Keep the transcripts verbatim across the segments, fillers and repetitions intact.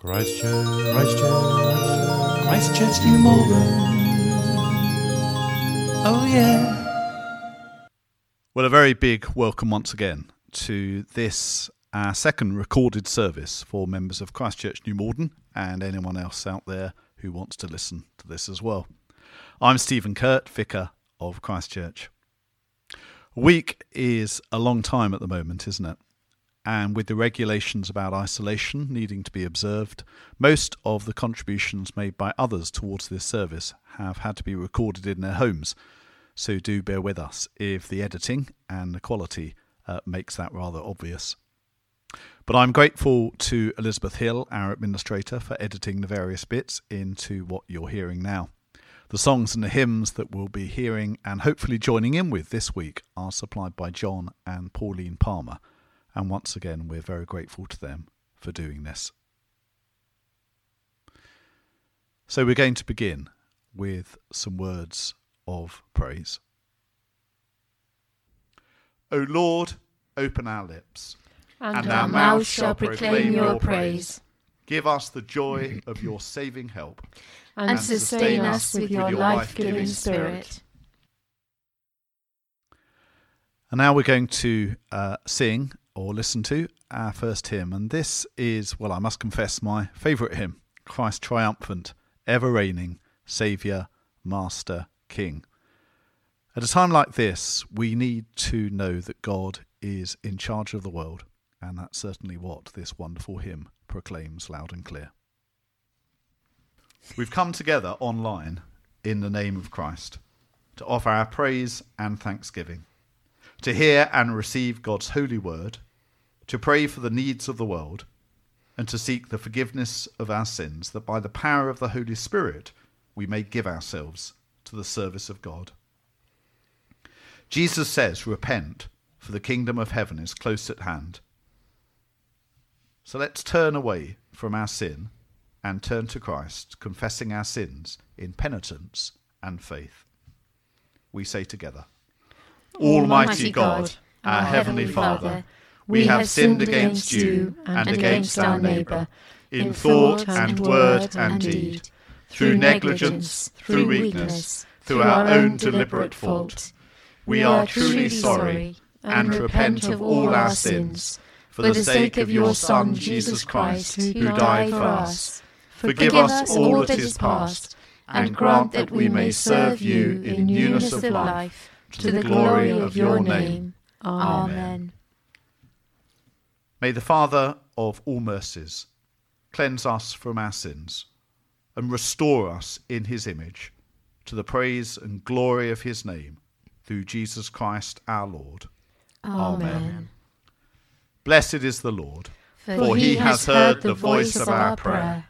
Christchurch, Christchurch, Christchurch, New Malden. Oh yeah. Well, a very big welcome once again to this our second recorded service for members of Christchurch, New Malden, and anyone else out there who wants to listen to this as well. I'm Stephen Kurt, vicar of Christchurch. A week is a long time at the moment, isn't it? And with the regulations about isolation needing to be observed, most of the contributions made by others towards this service have had to be recorded in their homes. So do bear with us if the editing and the quality uh, makes that rather obvious. But I'm grateful to Elizabeth Hill, our administrator, for editing the various bits into what you're hearing now. The songs and the hymns that we'll be hearing and hopefully joining in with this week are supplied by John and Pauline Palmer. And once again, we're very grateful to them for doing this. So we're going to begin with some words of praise. O Lord, open our lips, and, and our, our mouth shall proclaim your praise. Give us the joy of your saving help, and, and sustain us with your life-giving spirit. And now we're going to uh, sing or listen to our first hymn, and this is, well, I must confess, my favourite hymn, Christ Triumphant, Ever Reigning, Saviour, Master, King. At a time like this, we need to know that God is in charge of the world, and that's certainly what this wonderful hymn proclaims loud and clear. We've come together online in the name of Christ to offer our praise and thanksgiving, to hear and receive God's holy word, to pray for the needs of the world, and to seek the forgiveness of our sins, that by the power of the Holy Spirit we may give ourselves to the service of God. Jesus says, "Repent, for the kingdom of heaven is close at hand." So let's turn away from our sin and turn to Christ, confessing our sins in penitence and faith. We say together, Almighty God, our Heavenly Father, we have sinned against you and against our neighbour, in thought and word and deed, through negligence, through weakness, through our own deliberate fault. We are truly sorry and repent of all our sins, for the sake of your Son, Jesus Christ, who died for us. Forgive us all that is past, and grant that we may serve you in newness of life, to the glory of your name. Amen. May the Father of all mercies cleanse us from our sins and restore us in his image to the praise and glory of his name, through Jesus Christ our Lord. Amen. Amen. Blessed is the Lord, for he has heard the voice of our prayer.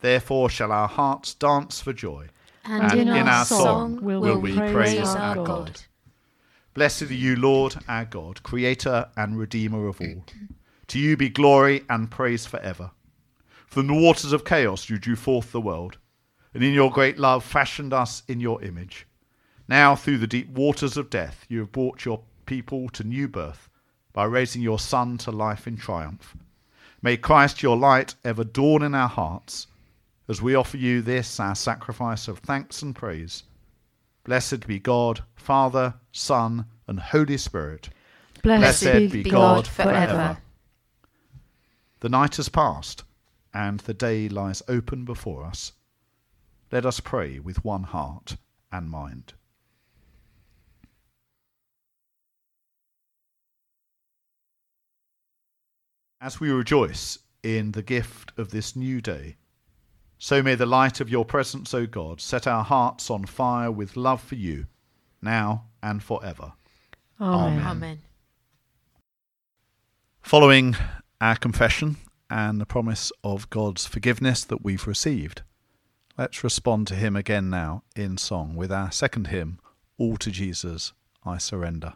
Therefore shall our hearts dance for joy, and, and in, in our song will we praise our God. Blessed are you, Lord, our God, creator and redeemer of all. To you be glory and praise forever. From the waters of chaos you drew forth the world, and in your great love fashioned us in your image. Now through the deep waters of death you have brought your people to new birth by raising your Son to life in triumph. May Christ your light ever dawn in our hearts, as we offer you this, our sacrifice of thanks and praise. Blessed be God, Father, Son, and Holy Spirit. Blessed, Blessed be, be God, God forever. forever. The night has passed, and the day lies open before us. Let us pray with one heart and mind. As we rejoice in the gift of this new day, so may the light of your presence, O God, set our hearts on fire with love for you, now and forever. Amen. Amen. Following our confession and the promise of God's forgiveness that we've received, let's respond to him again now in song with our second hymn, All to Jesus I Surrender.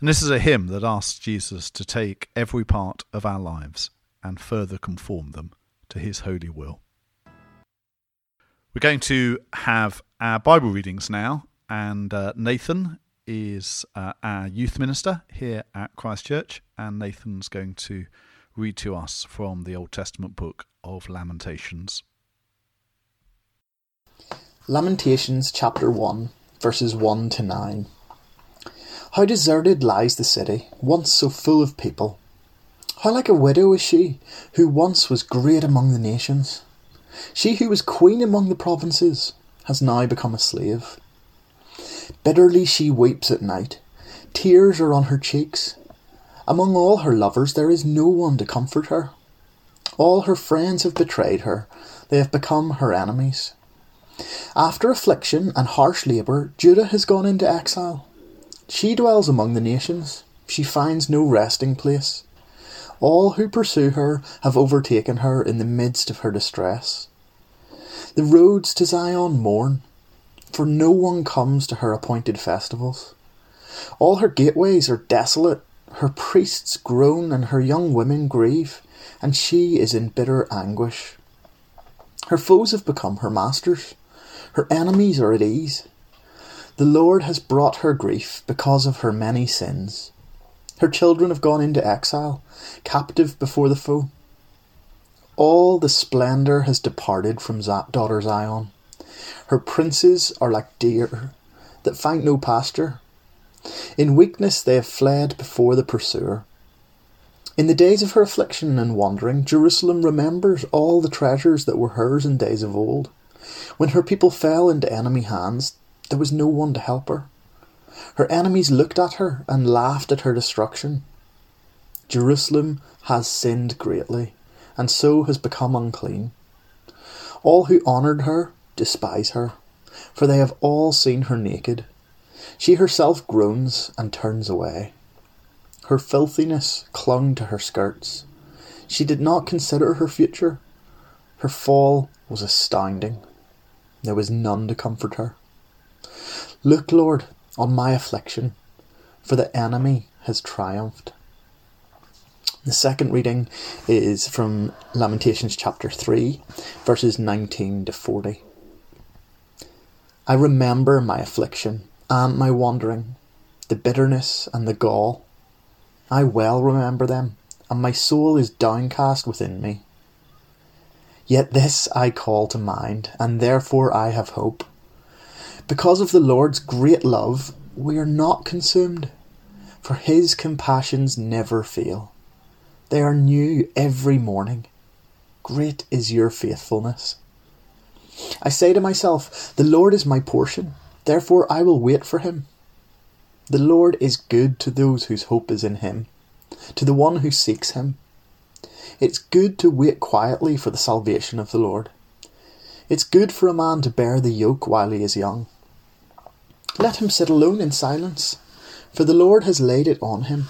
And this is a hymn that asks Jesus to take every part of our lives and further conform them to his holy will. We're going to have our Bible readings now, and uh, Nathan is uh, our youth minister here at Christchurch, and Nathan's going to read to us from the Old Testament book of Lamentations. Lamentations chapter one, verses one to nine. How deserted lies the city, once so full of people. How like a widow is she, who once was great among the nations. She who was queen among the provinces has now become a slave. Bitterly she weeps at night. Tears are on her cheeks. Among all her lovers there is no one to comfort her. All her friends have betrayed her. They have become her enemies. After affliction and harsh labour, Judah has gone into exile. She dwells among the nations. She finds no resting place. All who pursue her have overtaken her in the midst of her distress. The roads to Zion mourn, for no one comes to her appointed festivals. All her gateways are desolate, her priests groan and her young women grieve, and she is in bitter anguish. Her foes have become her masters, her enemies are at ease. The Lord has brought her grief because of her many sins. Her children have gone into exile, captive before the foe. All the splendour has departed from daughter Zion. Her princes are like deer that find no pasture. In weakness they have fled before the pursuer. In the days of her affliction and wandering, Jerusalem remembers all the treasures that were hers in days of old. When her people fell into enemy hands, there was no one to help her. Her enemies looked at her and laughed at her destruction. Jerusalem has sinned greatly, and so has become unclean. All who honoured her despise her, for they have all seen her naked. She herself groans and turns away. Her filthiness clung to her skirts. She did not consider her future. Her fall was astounding. There was none to comfort her. Look, Lord, on my affliction, for the enemy has triumphed. The second reading is from Lamentations chapter three, verses nineteen to forty. I remember my affliction and my wandering, the bitterness and the gall. I well remember them, and my soul is downcast within me. Yet this I call to mind, and therefore I have hope. Because of the Lord's great love, we are not consumed, for his compassions never fail. They are new every morning. Great is your faithfulness. I say to myself, the Lord is my portion, therefore I will wait for him. The Lord is good to those whose hope is in him, to the one who seeks him. It's good to wait quietly for the salvation of the Lord. It's good for a man to bear the yoke while he is young. Let him sit alone in silence, for the Lord has laid it on him.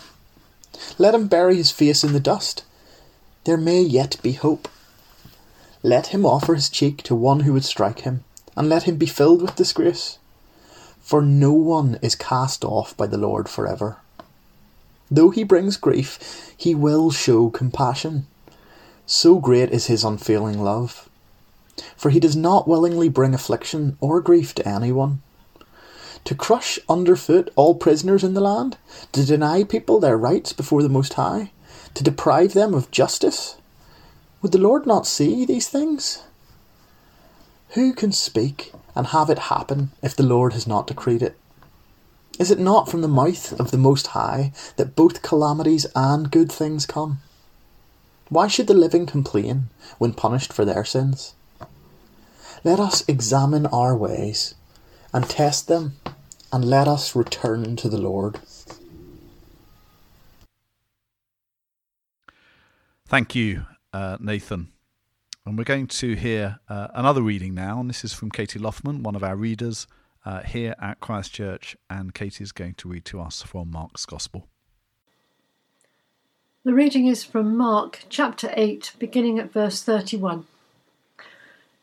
Let him bury his face in the dust. There may yet be hope. Let him offer his cheek to one who would strike him, and let him be filled with disgrace. For no one is cast off by the Lord forever. Though he brings grief, he will show compassion. So great is his unfailing love. For he does not willingly bring affliction or grief to anyone. To crush underfoot all prisoners in the land, to deny people their rights before the Most High, to deprive them of justice? Would the Lord not see these things? Who can speak and have it happen if the Lord has not decreed it? Is it not from the mouth of the Most High that both calamities and good things come? Why should the living complain when punished for their sins? Let us examine our ways and test them, and let us return to the Lord. Thank you, uh, Nathan. And we're going to hear uh, another reading now, and this is from Katie Loffman, one of our readers uh, here at Christ Church, and Katie is going to read to us from Mark's Gospel. The reading is from Mark chapter eight, beginning at verse thirty-one.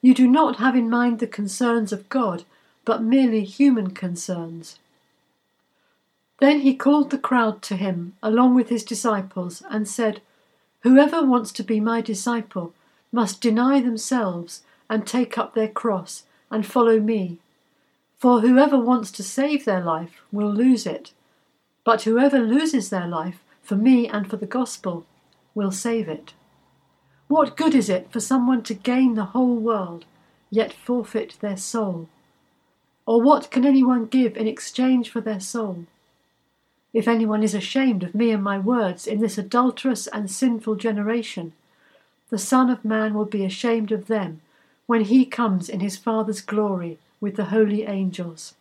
"You do not have in mind the concerns of God, but merely human concerns." Then he called the crowd to him, along with his disciples, and said, "Whoever wants to be my disciple must deny themselves and take up their cross and follow me. For whoever wants to save their life will lose it, but whoever loses their life for me and for the gospel will save it. What good is it for someone to gain the whole world, yet forfeit their soul? Or what can anyone give in exchange for their soul? If anyone is ashamed of me and my words in this adulterous and sinful generation, the Son of Man will be ashamed of them when he comes in his Father's glory with the holy angels."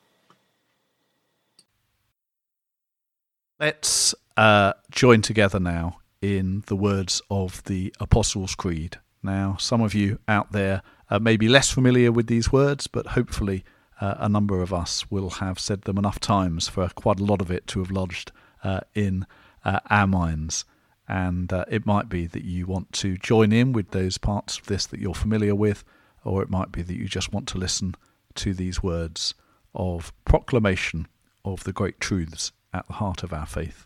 Let's uh, join together now in the words of the Apostles' Creed. Now, some of you out there uh, may be less familiar with these words, but hopefully Uh, a number of us will have said them enough times for quite a lot of it to have lodged uh, in uh, our minds. And uh, it might be that you want to join in with those parts of this that you're familiar with, or it might be that you just want to listen to these words of proclamation of the great truths at the heart of our faith.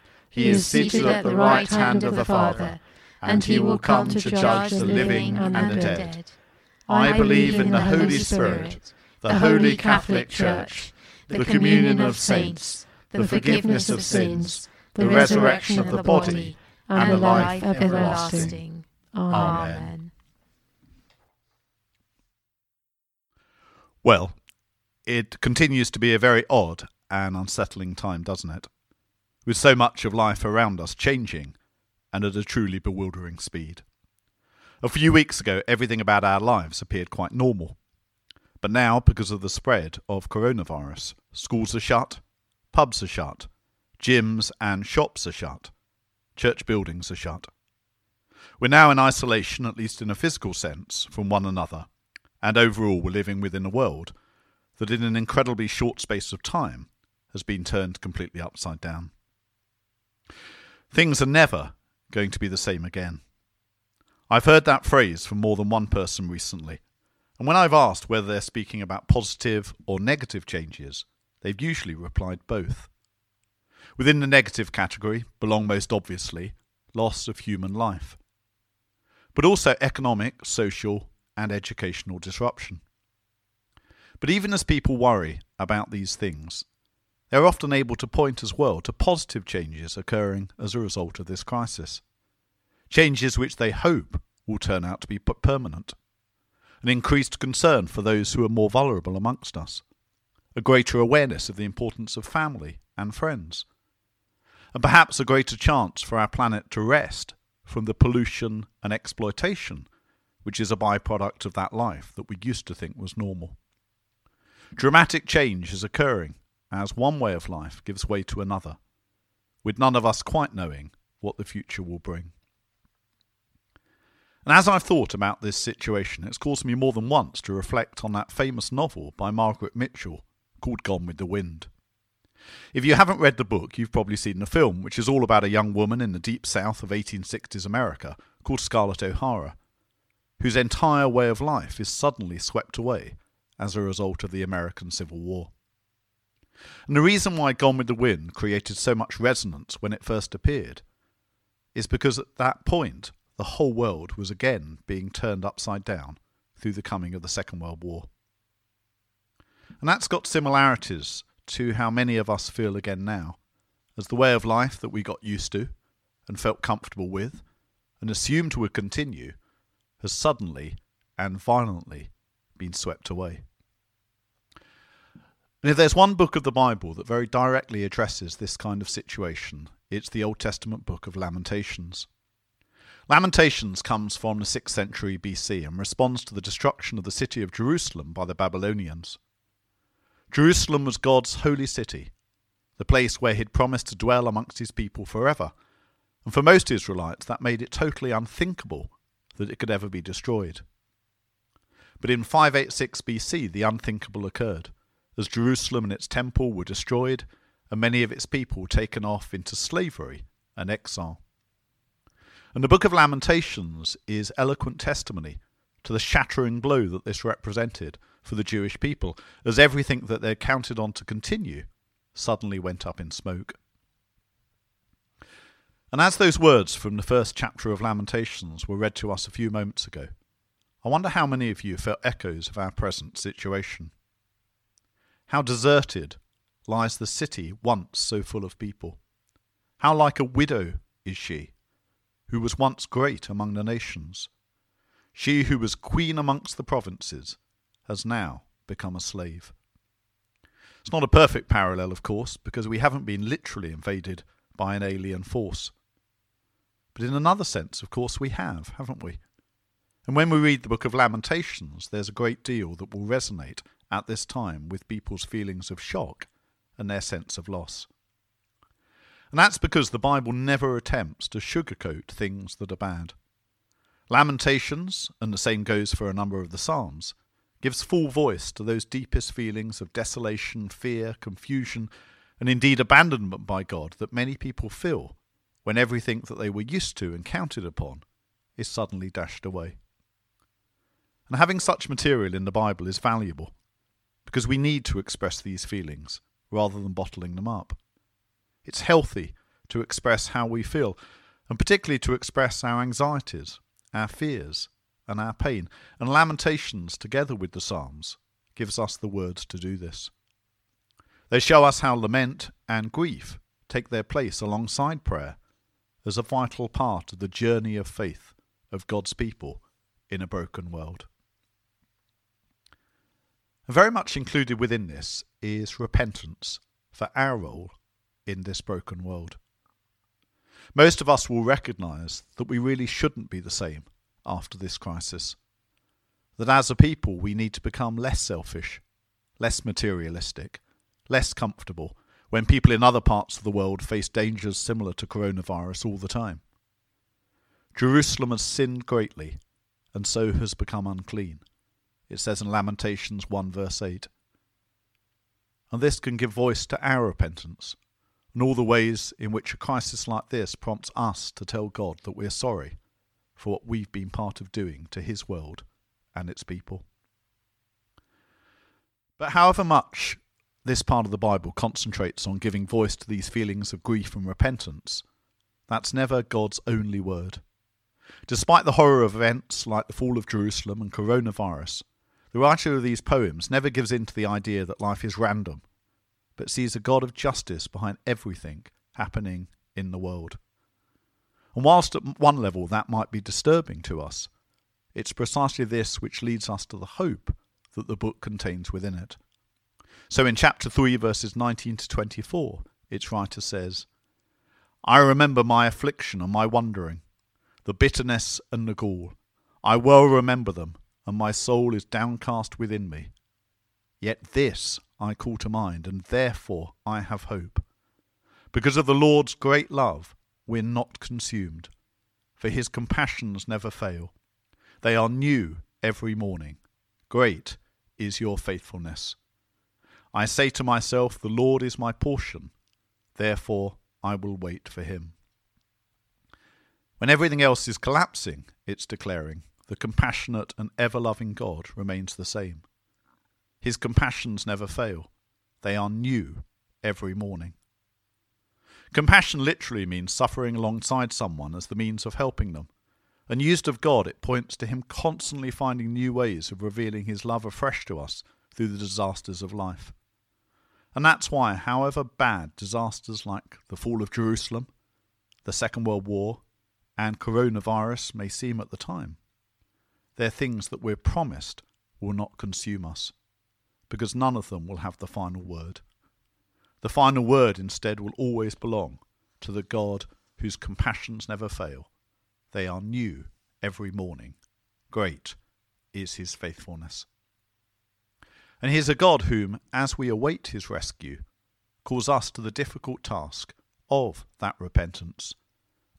He is seated at the right hand of the Father, and he will come to judge the living and the dead. I believe in the Holy Spirit, the Holy Catholic Church, the communion of saints, the forgiveness of sins, the resurrection of the body, and the life everlasting. Amen. Well, it continues to be a very odd and unsettling time, doesn't it? With so much of life around us changing, and at a truly bewildering speed. A few weeks ago, everything about our lives appeared quite normal. But now, because of the spread of coronavirus, schools are shut, pubs are shut, gyms and shops are shut, church buildings are shut. We're now in isolation, at least in a physical sense, from one another, and overall we're living within a world that in an incredibly short space of time has been turned completely upside down. Things are never going to be the same again. I've heard that phrase from more than one person recently, and when I've asked whether they're speaking about positive or negative changes, they've usually replied both. Within the negative category belong most obviously loss of human life, but also economic, social, and educational disruption. But even as people worry about these things, they're often able to point as well to positive changes occurring as a result of this crisis. Changes which they hope will turn out to be permanent. An increased concern for those who are more vulnerable amongst us. A greater awareness of the importance of family and friends. And perhaps a greater chance for our planet to rest from the pollution and exploitation, which is a byproduct of that life that we used to think was normal. Dramatic change is occurring as one way of life gives way to another, with none of us quite knowing what the future will bring. And as I've thought about this situation, it's caused me more than once to reflect on that famous novel by Margaret Mitchell called Gone with the Wind. If you haven't read the book, you've probably seen the film, which is all about a young woman in the deep south of eighteen sixties America called Scarlett O'Hara, whose entire way of life is suddenly swept away as a result of the American Civil War. And the reason why Gone with the Wind created so much resonance when it first appeared is because at that point, the whole world was again being turned upside down through the coming of the Second World War. And that's got similarities to how many of us feel again now, as the way of life that we got used to and felt comfortable with and assumed would continue has suddenly and violently been swept away. And if there's one book of the Bible that very directly addresses this kind of situation, it's the Old Testament book of Lamentations. Lamentations comes from the sixth century B C and responds to the destruction of the city of Jerusalem by the Babylonians. Jerusalem was God's holy city, the place where he'd promised to dwell amongst his people forever, and for most Israelites that made it totally unthinkable that it could ever be destroyed. But in five eighty-six B C the unthinkable occurred, as Jerusalem and its temple were destroyed and many of its people taken off into slavery and exile. And the Book of Lamentations is eloquent testimony to the shattering blow that this represented for the Jewish people, as everything that they counted on to continue suddenly went up in smoke. And as those words from the first chapter of Lamentations were read to us a few moments ago, I wonder how many of you felt echoes of our present situation. How deserted lies the city once so full of people. How like a widow is she, who was once great among the nations. She who was queen amongst the provinces has now become a slave. It's not a perfect parallel, of course, because we haven't been literally invaded by an alien force. But in another sense, of course, we have, haven't we? And when we read the Book of Lamentations, there's a great deal that will resonate at this time with people's feelings of shock and their sense of loss. And that's because the Bible never attempts to sugarcoat things that are bad. Lamentations, and the same goes for a number of the Psalms, gives full voice to those deepest feelings of desolation, fear, confusion, and indeed abandonment by God that many people feel when everything that they were used to and counted upon is suddenly dashed away. And having such material in the Bible is valuable, because we need to express these feelings rather than bottling them up. It's healthy to express how we feel, and particularly to express our anxieties, our fears, and our pain. And Lamentations, together with the Psalms, gives us the words to do this. They show us how lament and grief take their place alongside prayer as a vital part of the journey of faith of God's people in a broken world. Very much included within this is repentance for our role in this broken world. Most of us will recognise that we really shouldn't be the same after this crisis, that as a people we need to become less selfish, less materialistic, less comfortable when people in other parts of the world face dangers similar to coronavirus all the time. Jerusalem has sinned greatly and so has become unclean, it says in Lamentations one verse eight. And this can give voice to our repentance, and all the ways in which a crisis like this prompts us to tell God that we're sorry for what we've been part of doing to his world and its people. But however much this part of the Bible concentrates on giving voice to these feelings of grief and repentance, that's never God's only word. Despite the horror of events like the fall of Jerusalem and coronavirus, the writer of these poems never gives in to the idea that life is random, but sees a God of justice behind everything happening in the world. And whilst at one level that might be disturbing to us, it's precisely this which leads us to the hope that the book contains within it. So in chapter three, verses nineteen to twenty-four, its writer says, "I remember my affliction and my wandering, the bitterness and the gall. I well remember them, and my soul is downcast within me. Yet this I call to mind, and therefore I have hope. Because of the Lord's great love, we're not consumed, for his compassions never fail. They are new every morning. Great is your faithfulness. I say to myself, the Lord is my portion, therefore I will wait for him." When everything else is collapsing, it's declaring, the compassionate and ever-loving God remains the same. His compassions never fail. They are new every morning. Compassion literally means suffering alongside someone as the means of helping them. And used of God, it points to him constantly finding new ways of revealing his love afresh to us through the disasters of life. And that's why, however bad disasters like the fall of Jerusalem, the Second World War, and coronavirus may seem at the time, they're things that we're promised will not consume us, because none of them will have the final word. The final word instead will always belong to the God whose compassions never fail, They are new every morning. Great is his faithfulness. And he is a God whom, as we await his rescue, calls us to the difficult task of that repentance,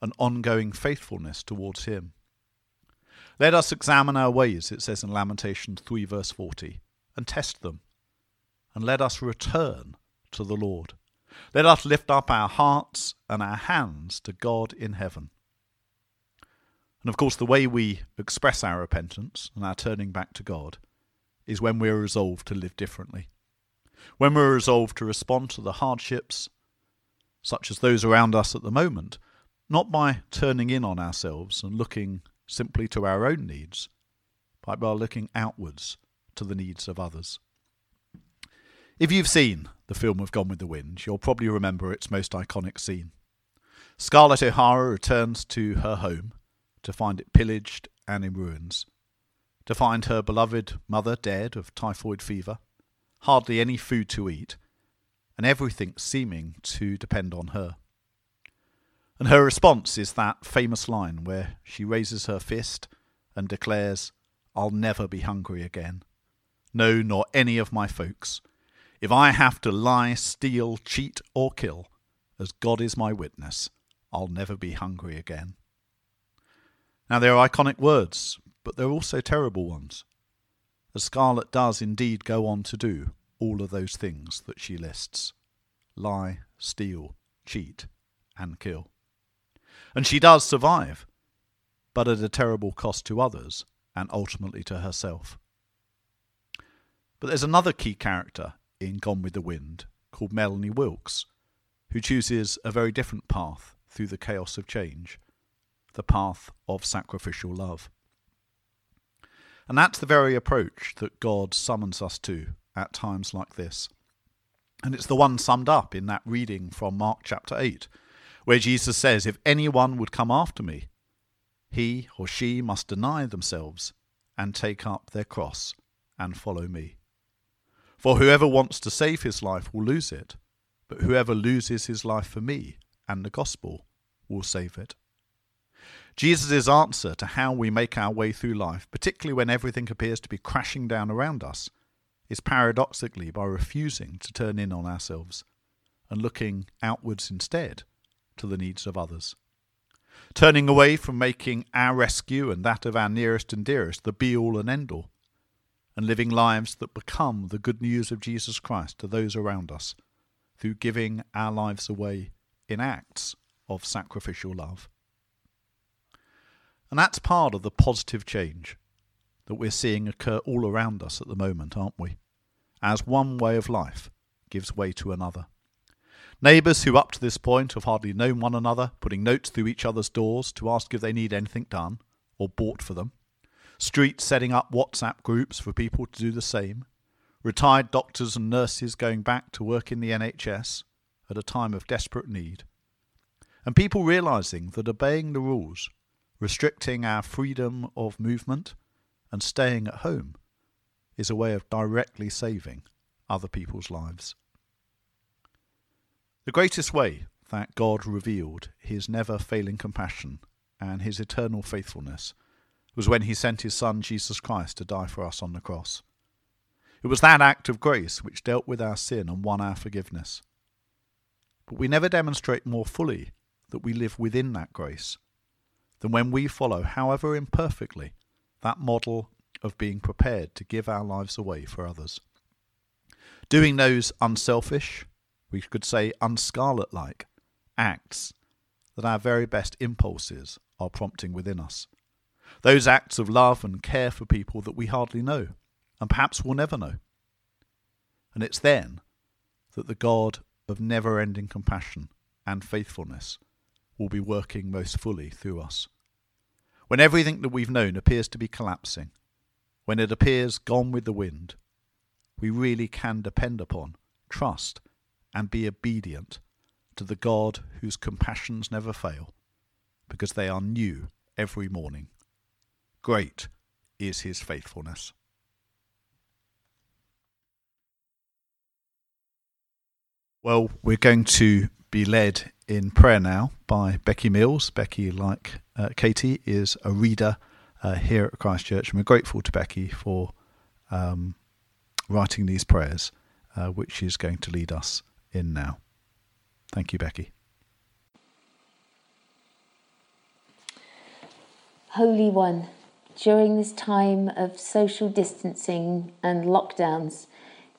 an ongoing faithfulness towards him. Let us examine our ways, it says in Lamentations three verse forty, and test them. And let us return to the Lord. Let us lift up our hearts and our hands to God in heaven. And of course, the way we express our repentance and our turning back to God is when we are resolved to live differently, when we are resolved to respond to the hardships, such as those around us at the moment, not by turning in on ourselves and looking simply to our own needs, but by looking outwards to the needs of others. If you've seen the film of Gone with the Wind, you'll probably remember its most iconic scene. Scarlett O'Hara returns to her home to find it pillaged and in ruins, to find her beloved mother dead of typhoid fever, hardly any food to eat, and everything seeming to depend on her. And her response is that famous line where she raises her fist and declares, "I'll never be hungry again. No, nor any of my folks. If I have to lie, steal, cheat, or kill, as God is my witness, I'll never be hungry again." Now, they are iconic words, but they're also terrible ones, as Scarlett does indeed go on to do all of those things that she lists: lie, steal, cheat, and kill. And she does survive, but at a terrible cost to others and ultimately to herself. But there's another key character in Gone with the Wind called Melanie Wilkes, who chooses a very different path through the chaos of change, the path of sacrificial love. And that's the very approach that God summons us to at times like this. And it's the one summed up in that reading from Mark chapter eight, where Jesus says, "If anyone would come after me, he or she must deny themselves and take up their cross and follow me. For whoever wants to save his life will lose it, but whoever loses his life for me and the gospel will save it." Jesus' answer to how we make our way through life, particularly when everything appears to be crashing down around us, is paradoxically by refusing to turn in on ourselves and looking outwards instead to the needs of others. Turning away from making our rescue and that of our nearest and dearest the be-all and end-all, and living lives that become the good news of Jesus Christ to those around us through giving our lives away in acts of sacrificial love. And that's part of the positive change that we're seeing occur all around us at the moment, aren't we? As one way of life gives way to another. Neighbours who up to this point have hardly known one another, putting notes through each other's doors to ask if they need anything done or bought for them. Streets setting up WhatsApp groups for people to do the same, retired doctors and nurses going back to work in the N H S at a time of desperate need, and people realising that obeying the rules, restricting our freedom of movement and staying at home is a way of directly saving other people's lives. The greatest way that God revealed his never-failing compassion and his eternal faithfulness was when he sent his Son Jesus Christ to die for us on the cross. It was that act of grace which dealt with our sin and won our forgiveness. But we never demonstrate more fully that we live within that grace than when we follow, however imperfectly, that model of being prepared to give our lives away for others. Doing those unselfish, we could say unscarlet-like, acts that our very best impulses are prompting within us. Those acts of love and care for people that we hardly know, and perhaps will never know. And it's then that the God of never-ending compassion and faithfulness will be working most fully through us. When everything that we've known appears to be collapsing, when it appears gone with the wind, we really can depend upon, trust, and be obedient to the God whose compassions never fail, because they are new every morning. Great is his faithfulness. Well, we're going to be led in Prayer Now by Becky Mills. Becky, like uh, Katie, is a reader uh, here at Christchurch, and we're grateful to Becky for um, writing these prayers, uh, which she's going to lead us in now. Thank you, Becky. Holy One, during this time of social distancing and lockdowns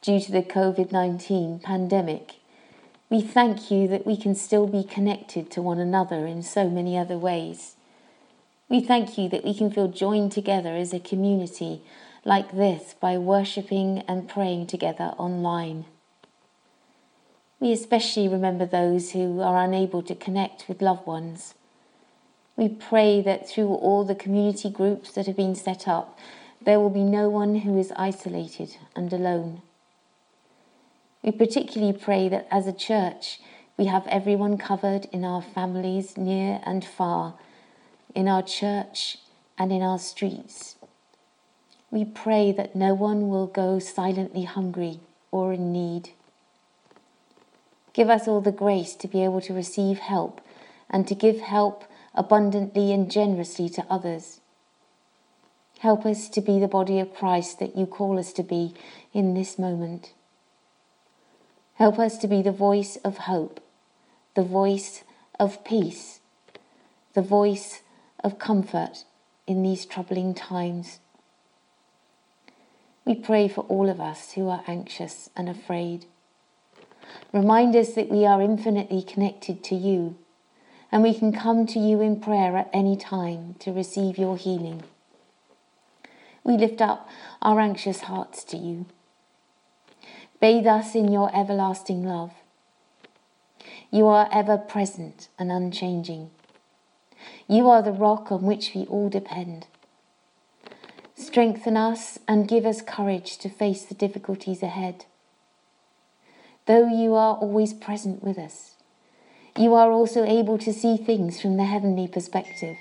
due to the covid nineteen pandemic, we thank you that we can still be connected to one another in so many other ways. We thank you that we can feel joined together as a community like this by worshipping and praying together online. We especially remember those who are unable to connect with loved ones. We pray that through all the community groups that have been set up, there will be no one who is isolated and alone. We particularly pray that as a church, we have everyone covered in our families near and far, in our church and in our streets. We pray that no one will go silently hungry or in need. Give us all the grace to be able to receive help and to give help abundantly and generously to others. Help us to be the body of Christ that you call us to be in this moment. Help us to be the voice of hope, the voice of peace, the voice of comfort in these troubling times. We pray for all of us who are anxious and afraid. Remind us that we are infinitely connected to you, and we can come to you in prayer at any time to receive your healing. We lift up our anxious hearts to you. Bathe us in your everlasting love. You are ever present and unchanging. You are the rock on which we all depend. Strengthen us and give us courage to face the difficulties ahead. Though you are always present with us, you are also able to see things from the heavenly perspective.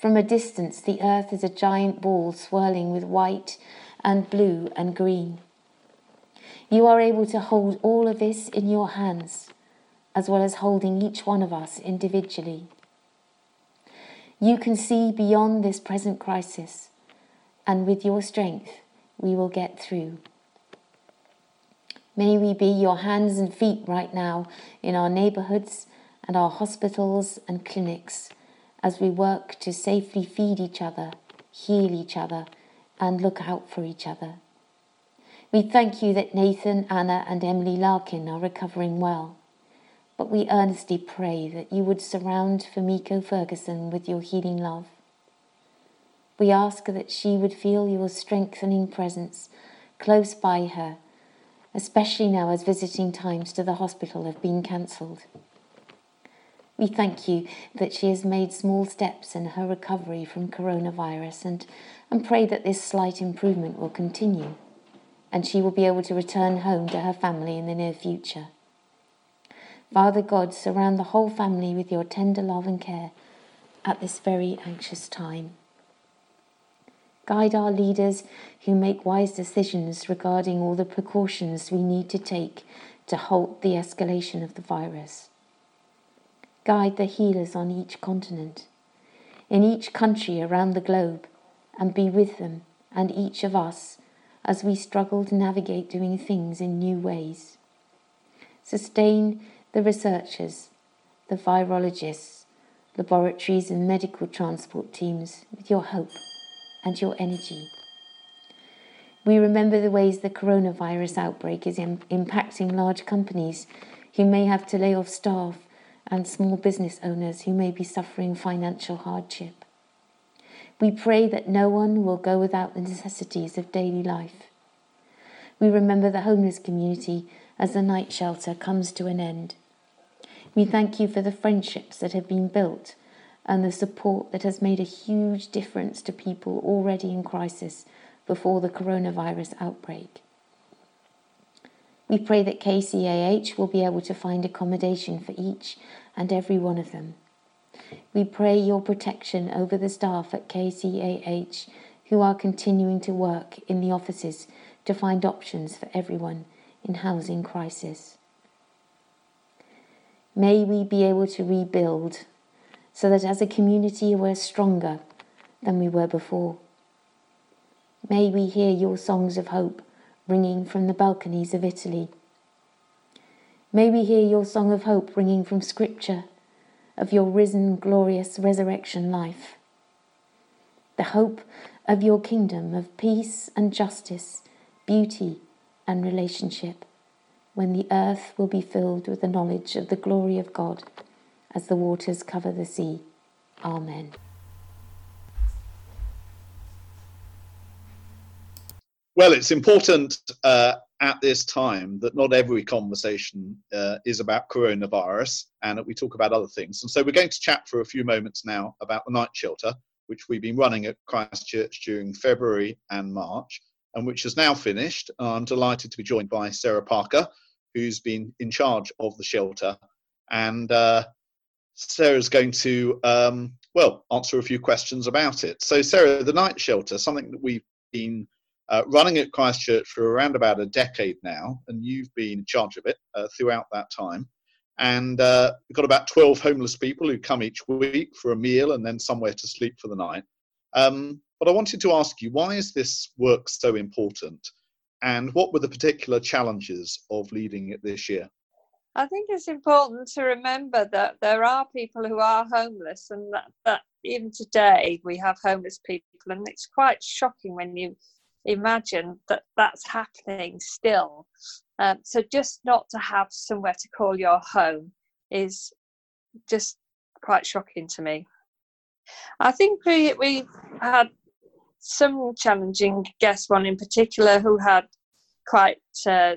From a distance, the earth is a giant ball swirling with white and blue and green. You are able to hold all of this in your hands, as well as holding each one of us individually. You can see beyond this present crisis, and with your strength, we will get through. May we be your hands and feet right now in our neighbourhoods and our hospitals and clinics as we work to safely feed each other, heal each other, and look out for each other. We thank you that Nathan, Anna, and Emily Larkin are recovering well, but we earnestly pray that you would surround Fumiko Ferguson with your healing love. We ask that she would feel your strengthening presence close by her, especially now as visiting times to the hospital have been cancelled. We thank you that she has made small steps in her recovery from coronavirus and, and pray that this slight improvement will continue and she will be able to return home to her family in the near future. Father God, surround the whole family with your tender love and care at this very anxious time. Guide our leaders who make wise decisions regarding all the precautions we need to take to halt the escalation of the virus. Guide the healers on each continent, in each country around the globe, and be with them and each of us as we struggle to navigate doing things in new ways. Sustain the researchers, the virologists, laboratories and medical transport teams with your hope and your energy. We remember the ways the coronavirus outbreak is im- impacting large companies who may have to lay off staff and small business owners who may be suffering financial hardship. We pray that no one will go without the necessities of daily life. We remember the homeless community as the night shelter comes to an end. We thank you for the friendships that have been built and the support that has made a huge difference to people already in crisis before the coronavirus outbreak. We pray that K C A H will be able to find accommodation for each and every one of them. We pray your protection over the staff at K C A H who are continuing to work in the offices to find options for everyone in housing crisis. May we be able to rebuild so that as a community we're stronger than we were before. May we hear your songs of hope ringing from the balconies of Italy. May we hear your song of hope ringing from Scripture, of your risen, glorious resurrection life. The hope of your kingdom of peace and justice, beauty and relationship, when the earth will be filled with the knowledge of the glory of God as the waters cover the sea. Amen. Well, it's important uh, at this time that not every conversation uh, is about coronavirus, and that we talk about other things. And so we're going to chat for a few moments now about the night shelter, which we've been running at Christchurch during February and March, and which has now finished. I'm delighted to be joined by Sarah Parker, who's been in charge of the shelter. And uh, Sarah's going to, um, well, answer a few questions about it. So Sarah, the night shelter, something that we've been Uh, running at Christchurch for around about a decade now, and you've been in charge of it uh, throughout that time. And uh, we've got about twelve homeless people who come each week for a meal and then somewhere to sleep for the night. Um, but I wanted to ask you, why is this work so important? And what were the particular challenges of leading it this year? I think it's important to remember that there are people who are homeless, and that, that even today we have homeless people. And it's quite shocking when you imagine that that's happening still. Um, so just not to have somewhere to call your home is just quite shocking to me. I think we we had some challenging guests, one in particular who had quite uh,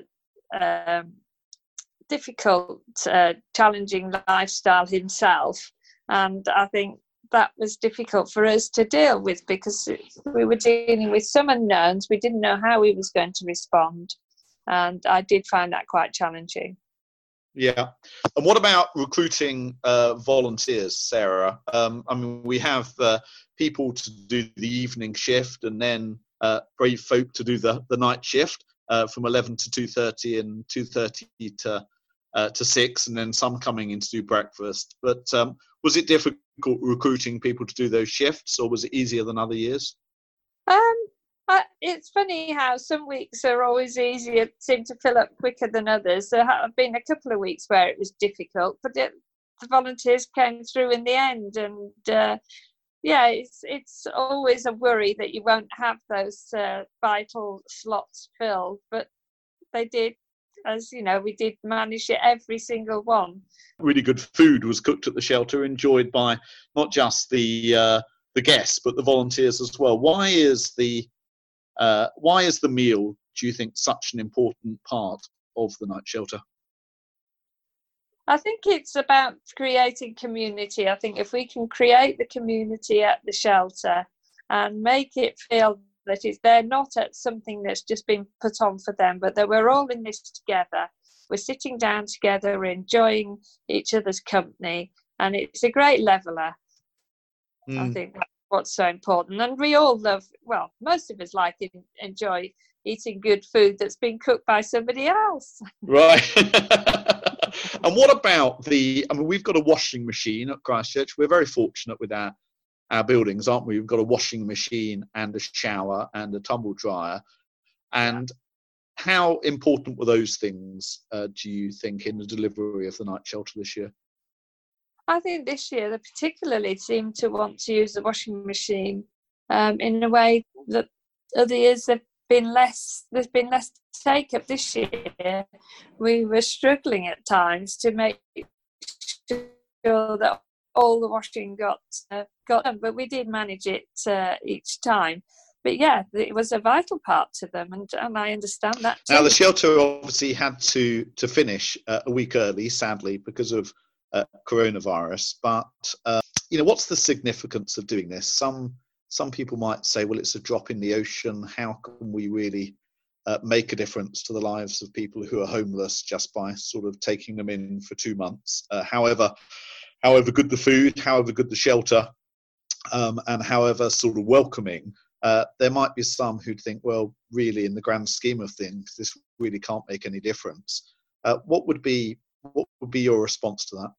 um, difficult, uh, challenging lifestyle himself, and I think that was difficult for us to deal with because we were dealing with some unknowns. We didn't know how he was going to respond, and I did find that quite challenging. Yeah. And what about recruiting uh, volunteers, Sarah? Um, I mean, we have uh, people to do the evening shift, and then uh, brave folk to do the, the night shift uh, from eleven to two thirty and two thirty to Uh, to six, and then some coming in to do breakfast. But um, was it difficult recruiting people to do those shifts, or was it easier than other years? Um, I, it's funny how some weeks are always easier, seem to fill up quicker than others. There have been a couple of weeks where it was difficult, but it, the volunteers came through in the end. And uh, yeah, it's it's always a worry that you won't have those uh, vital slots filled, but they did. As you know, we did manage it, every single one. Really good food was cooked at the shelter, enjoyed by not just the uh, the guests but the volunteers as well. Why is the uh, why is the meal, do you think, such an important part of the night shelter? I think it's about creating community. I think if we can create the community at the shelter and make it feel that is, they're not at something that's just been put on for them, but that we're all in this together. We're sitting down together, we're enjoying each other's company, and it's a great leveller. Mm. I think that's what's so important. And we all love, well, most of us like and enjoy eating good food that's been cooked by somebody else. Right. And what about the, I mean, we've got a washing machine at Christchurch. We're very fortunate with our our buildings, aren't we? We've got a washing machine and a shower and a tumble dryer. And how important were those things, uh, do you think, in the delivery of the night shelter this year? I think this year they particularly seem to want to use the washing machine um, in a way that other years they've been less, there's been less take up this year. We were struggling at times to make sure that all the washing got uh, got done, but we did manage it uh, each time. But yeah, it was a vital part to them, and, and I understand that too. Now the shelter obviously had to to finish uh, a week early, sadly, because of uh, coronavirus. But uh, you know, what's the significance of doing this? Some some people might say, well, it's a drop in the ocean. How can we really uh, make a difference to the lives of people who are homeless just by sort of taking them in for two months? Uh, however. However good the food, however good the shelter, um, and however sort of welcoming, uh, there might be some who'd think, well, really, in the grand scheme of things, this really can't make any difference. Uh, what would be what would be your response to that?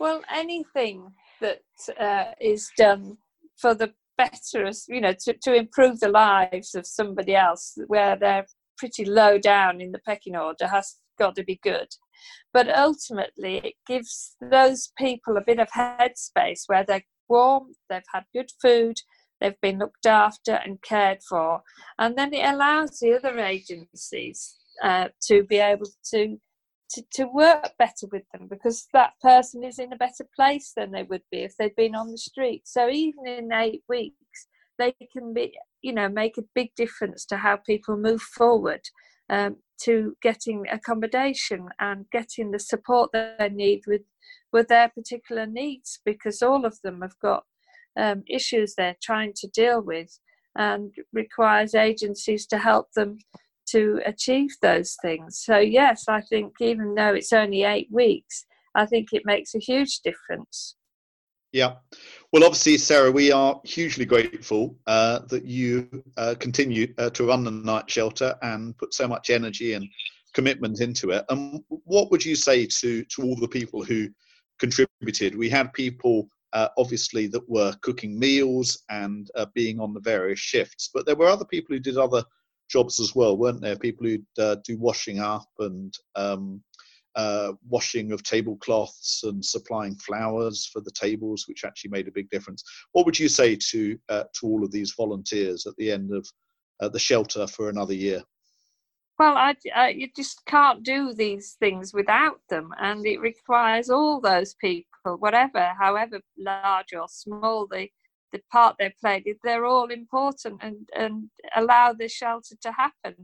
Well, anything that uh, is done for the better, you know, to, to improve the lives of somebody else where they're pretty low down in the pecking order has got to be good. But ultimately, it gives those people a bit of headspace where they're warm, they've had good food, they've been looked after and cared for. And then it allows the other agencies uh, to be able to, to to work better with them, because that person is in a better place than they would be if they'd been on the street. So even in eight weeks, they can be, you know, make a big difference to how people move forward um, to getting accommodation and getting the support that they need with, with their particular needs, because all of them have got Um, issues they're trying to deal with, and requires agencies to help them to achieve those things. So yes, I think even though it's only eight weeks, I think it makes a huge difference. Yeah. Well, obviously, Sarah, we are hugely grateful uh, that you uh, continue uh, to run the night shelter and put so much energy and commitment into it. And what would you say to, to all the people who contributed? We had people Uh, obviously that were cooking meals and uh, being on the various shifts, but there were other people who did other jobs as well, weren't there? People who uh, do washing up and um, uh, washing of tablecloths and supplying flowers for the tables, which actually made a big difference. What would you say to uh, to all of these volunteers at the end of uh, the shelter for another year? Well, I, I, you just can't do these things without them, and it requires all those people, whatever, however large or small the, the part they played, they're all important and, and allow the shelter to happen.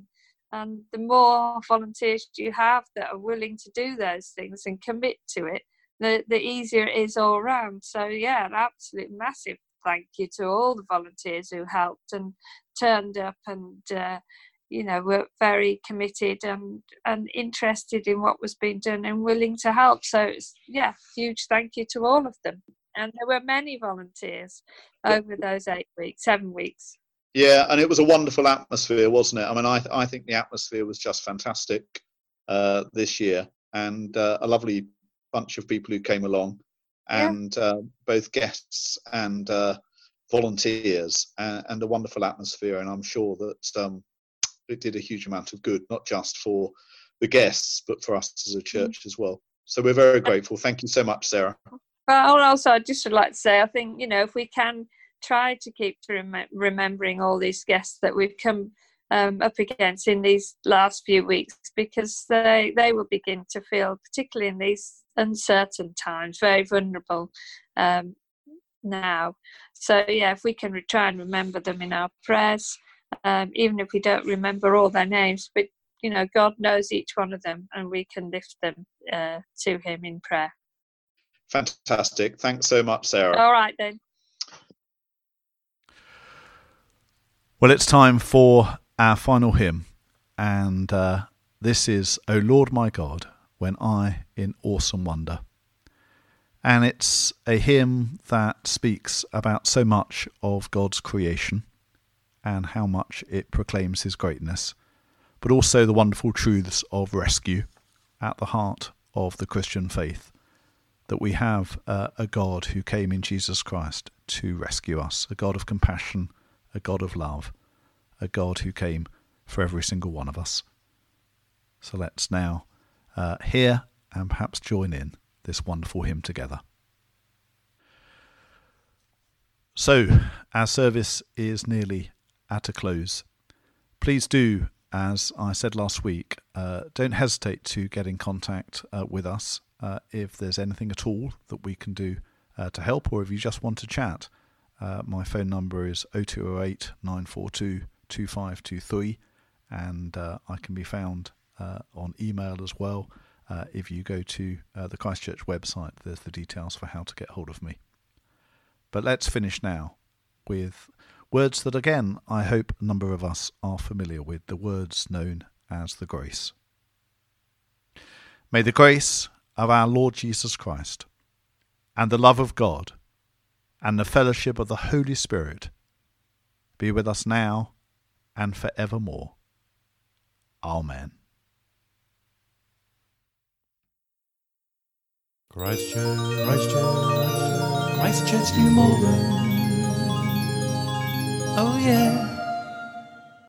And the more volunteers you have that are willing to do those things and commit to it, the, the easier it is all round. So, yeah, an absolute massive thank you to all the volunteers who helped and turned up and uh, you know, were very committed and, and interested in what was being done and willing to help. So, it's, yeah, huge thank you to all of them. And there were many volunteers over those eight weeks, seven weeks. Yeah, and it was a wonderful atmosphere, wasn't it? I mean, I I think the atmosphere was just fantastic uh, this year, and uh, a lovely bunch of people who came along, and yeah. uh, both guests and uh, volunteers, and, and a wonderful atmosphere. And I'm sure that um, it did a huge amount of good, not just for the guests, but for us as a church as well. So we're very grateful. Thank you so much, Sarah. Well, also, I just would like to say, I think, you know, if we can try to keep to rem- remembering all these guests that we've come um, up against in these last few weeks, because they, they will begin to feel, particularly in these uncertain times, very vulnerable um, now. So, yeah, if we can try and remember them in our prayers, Um, even if we don't remember all their names, but, you know, God knows each one of them, and we can lift them uh, to him in prayer. Fantastic. Thanks so much, Sarah. All right, then. Well, it's time for our final hymn. And uh, this is O Lord My God, When I in Awesome Wonder. And it's a hymn that speaks about so much of God's creation and how much it proclaims his greatness, but also the wonderful truths of rescue at the heart of the Christian faith, that we have uh, a God who came in Jesus Christ to rescue us, a God of compassion, a God of love, a God who came for every single one of us. So let's now uh, hear and perhaps join in this wonderful hymn together. So, our service is nearly at a close. Please do, as I said last week, uh, don't hesitate to get in contact uh, with us uh, if there's anything at all that we can do uh, to help, or if you just want to chat. Uh, my phone number is oh two oh eight, nine four two, two five two three, and uh, I can be found uh, on email as well. Uh, if you go to uh, the Christchurch website, there's the details for how to get hold of me. But let's finish now with words that, again, I hope a number of us are familiar with, the words known as the grace. May the grace of our Lord Jesus Christ, and the love of God, and the fellowship of the Holy Spirit be with us now and forevermore. Amen. Christchurch, Christchurch, Christchurch, New Malden. Oh yeah.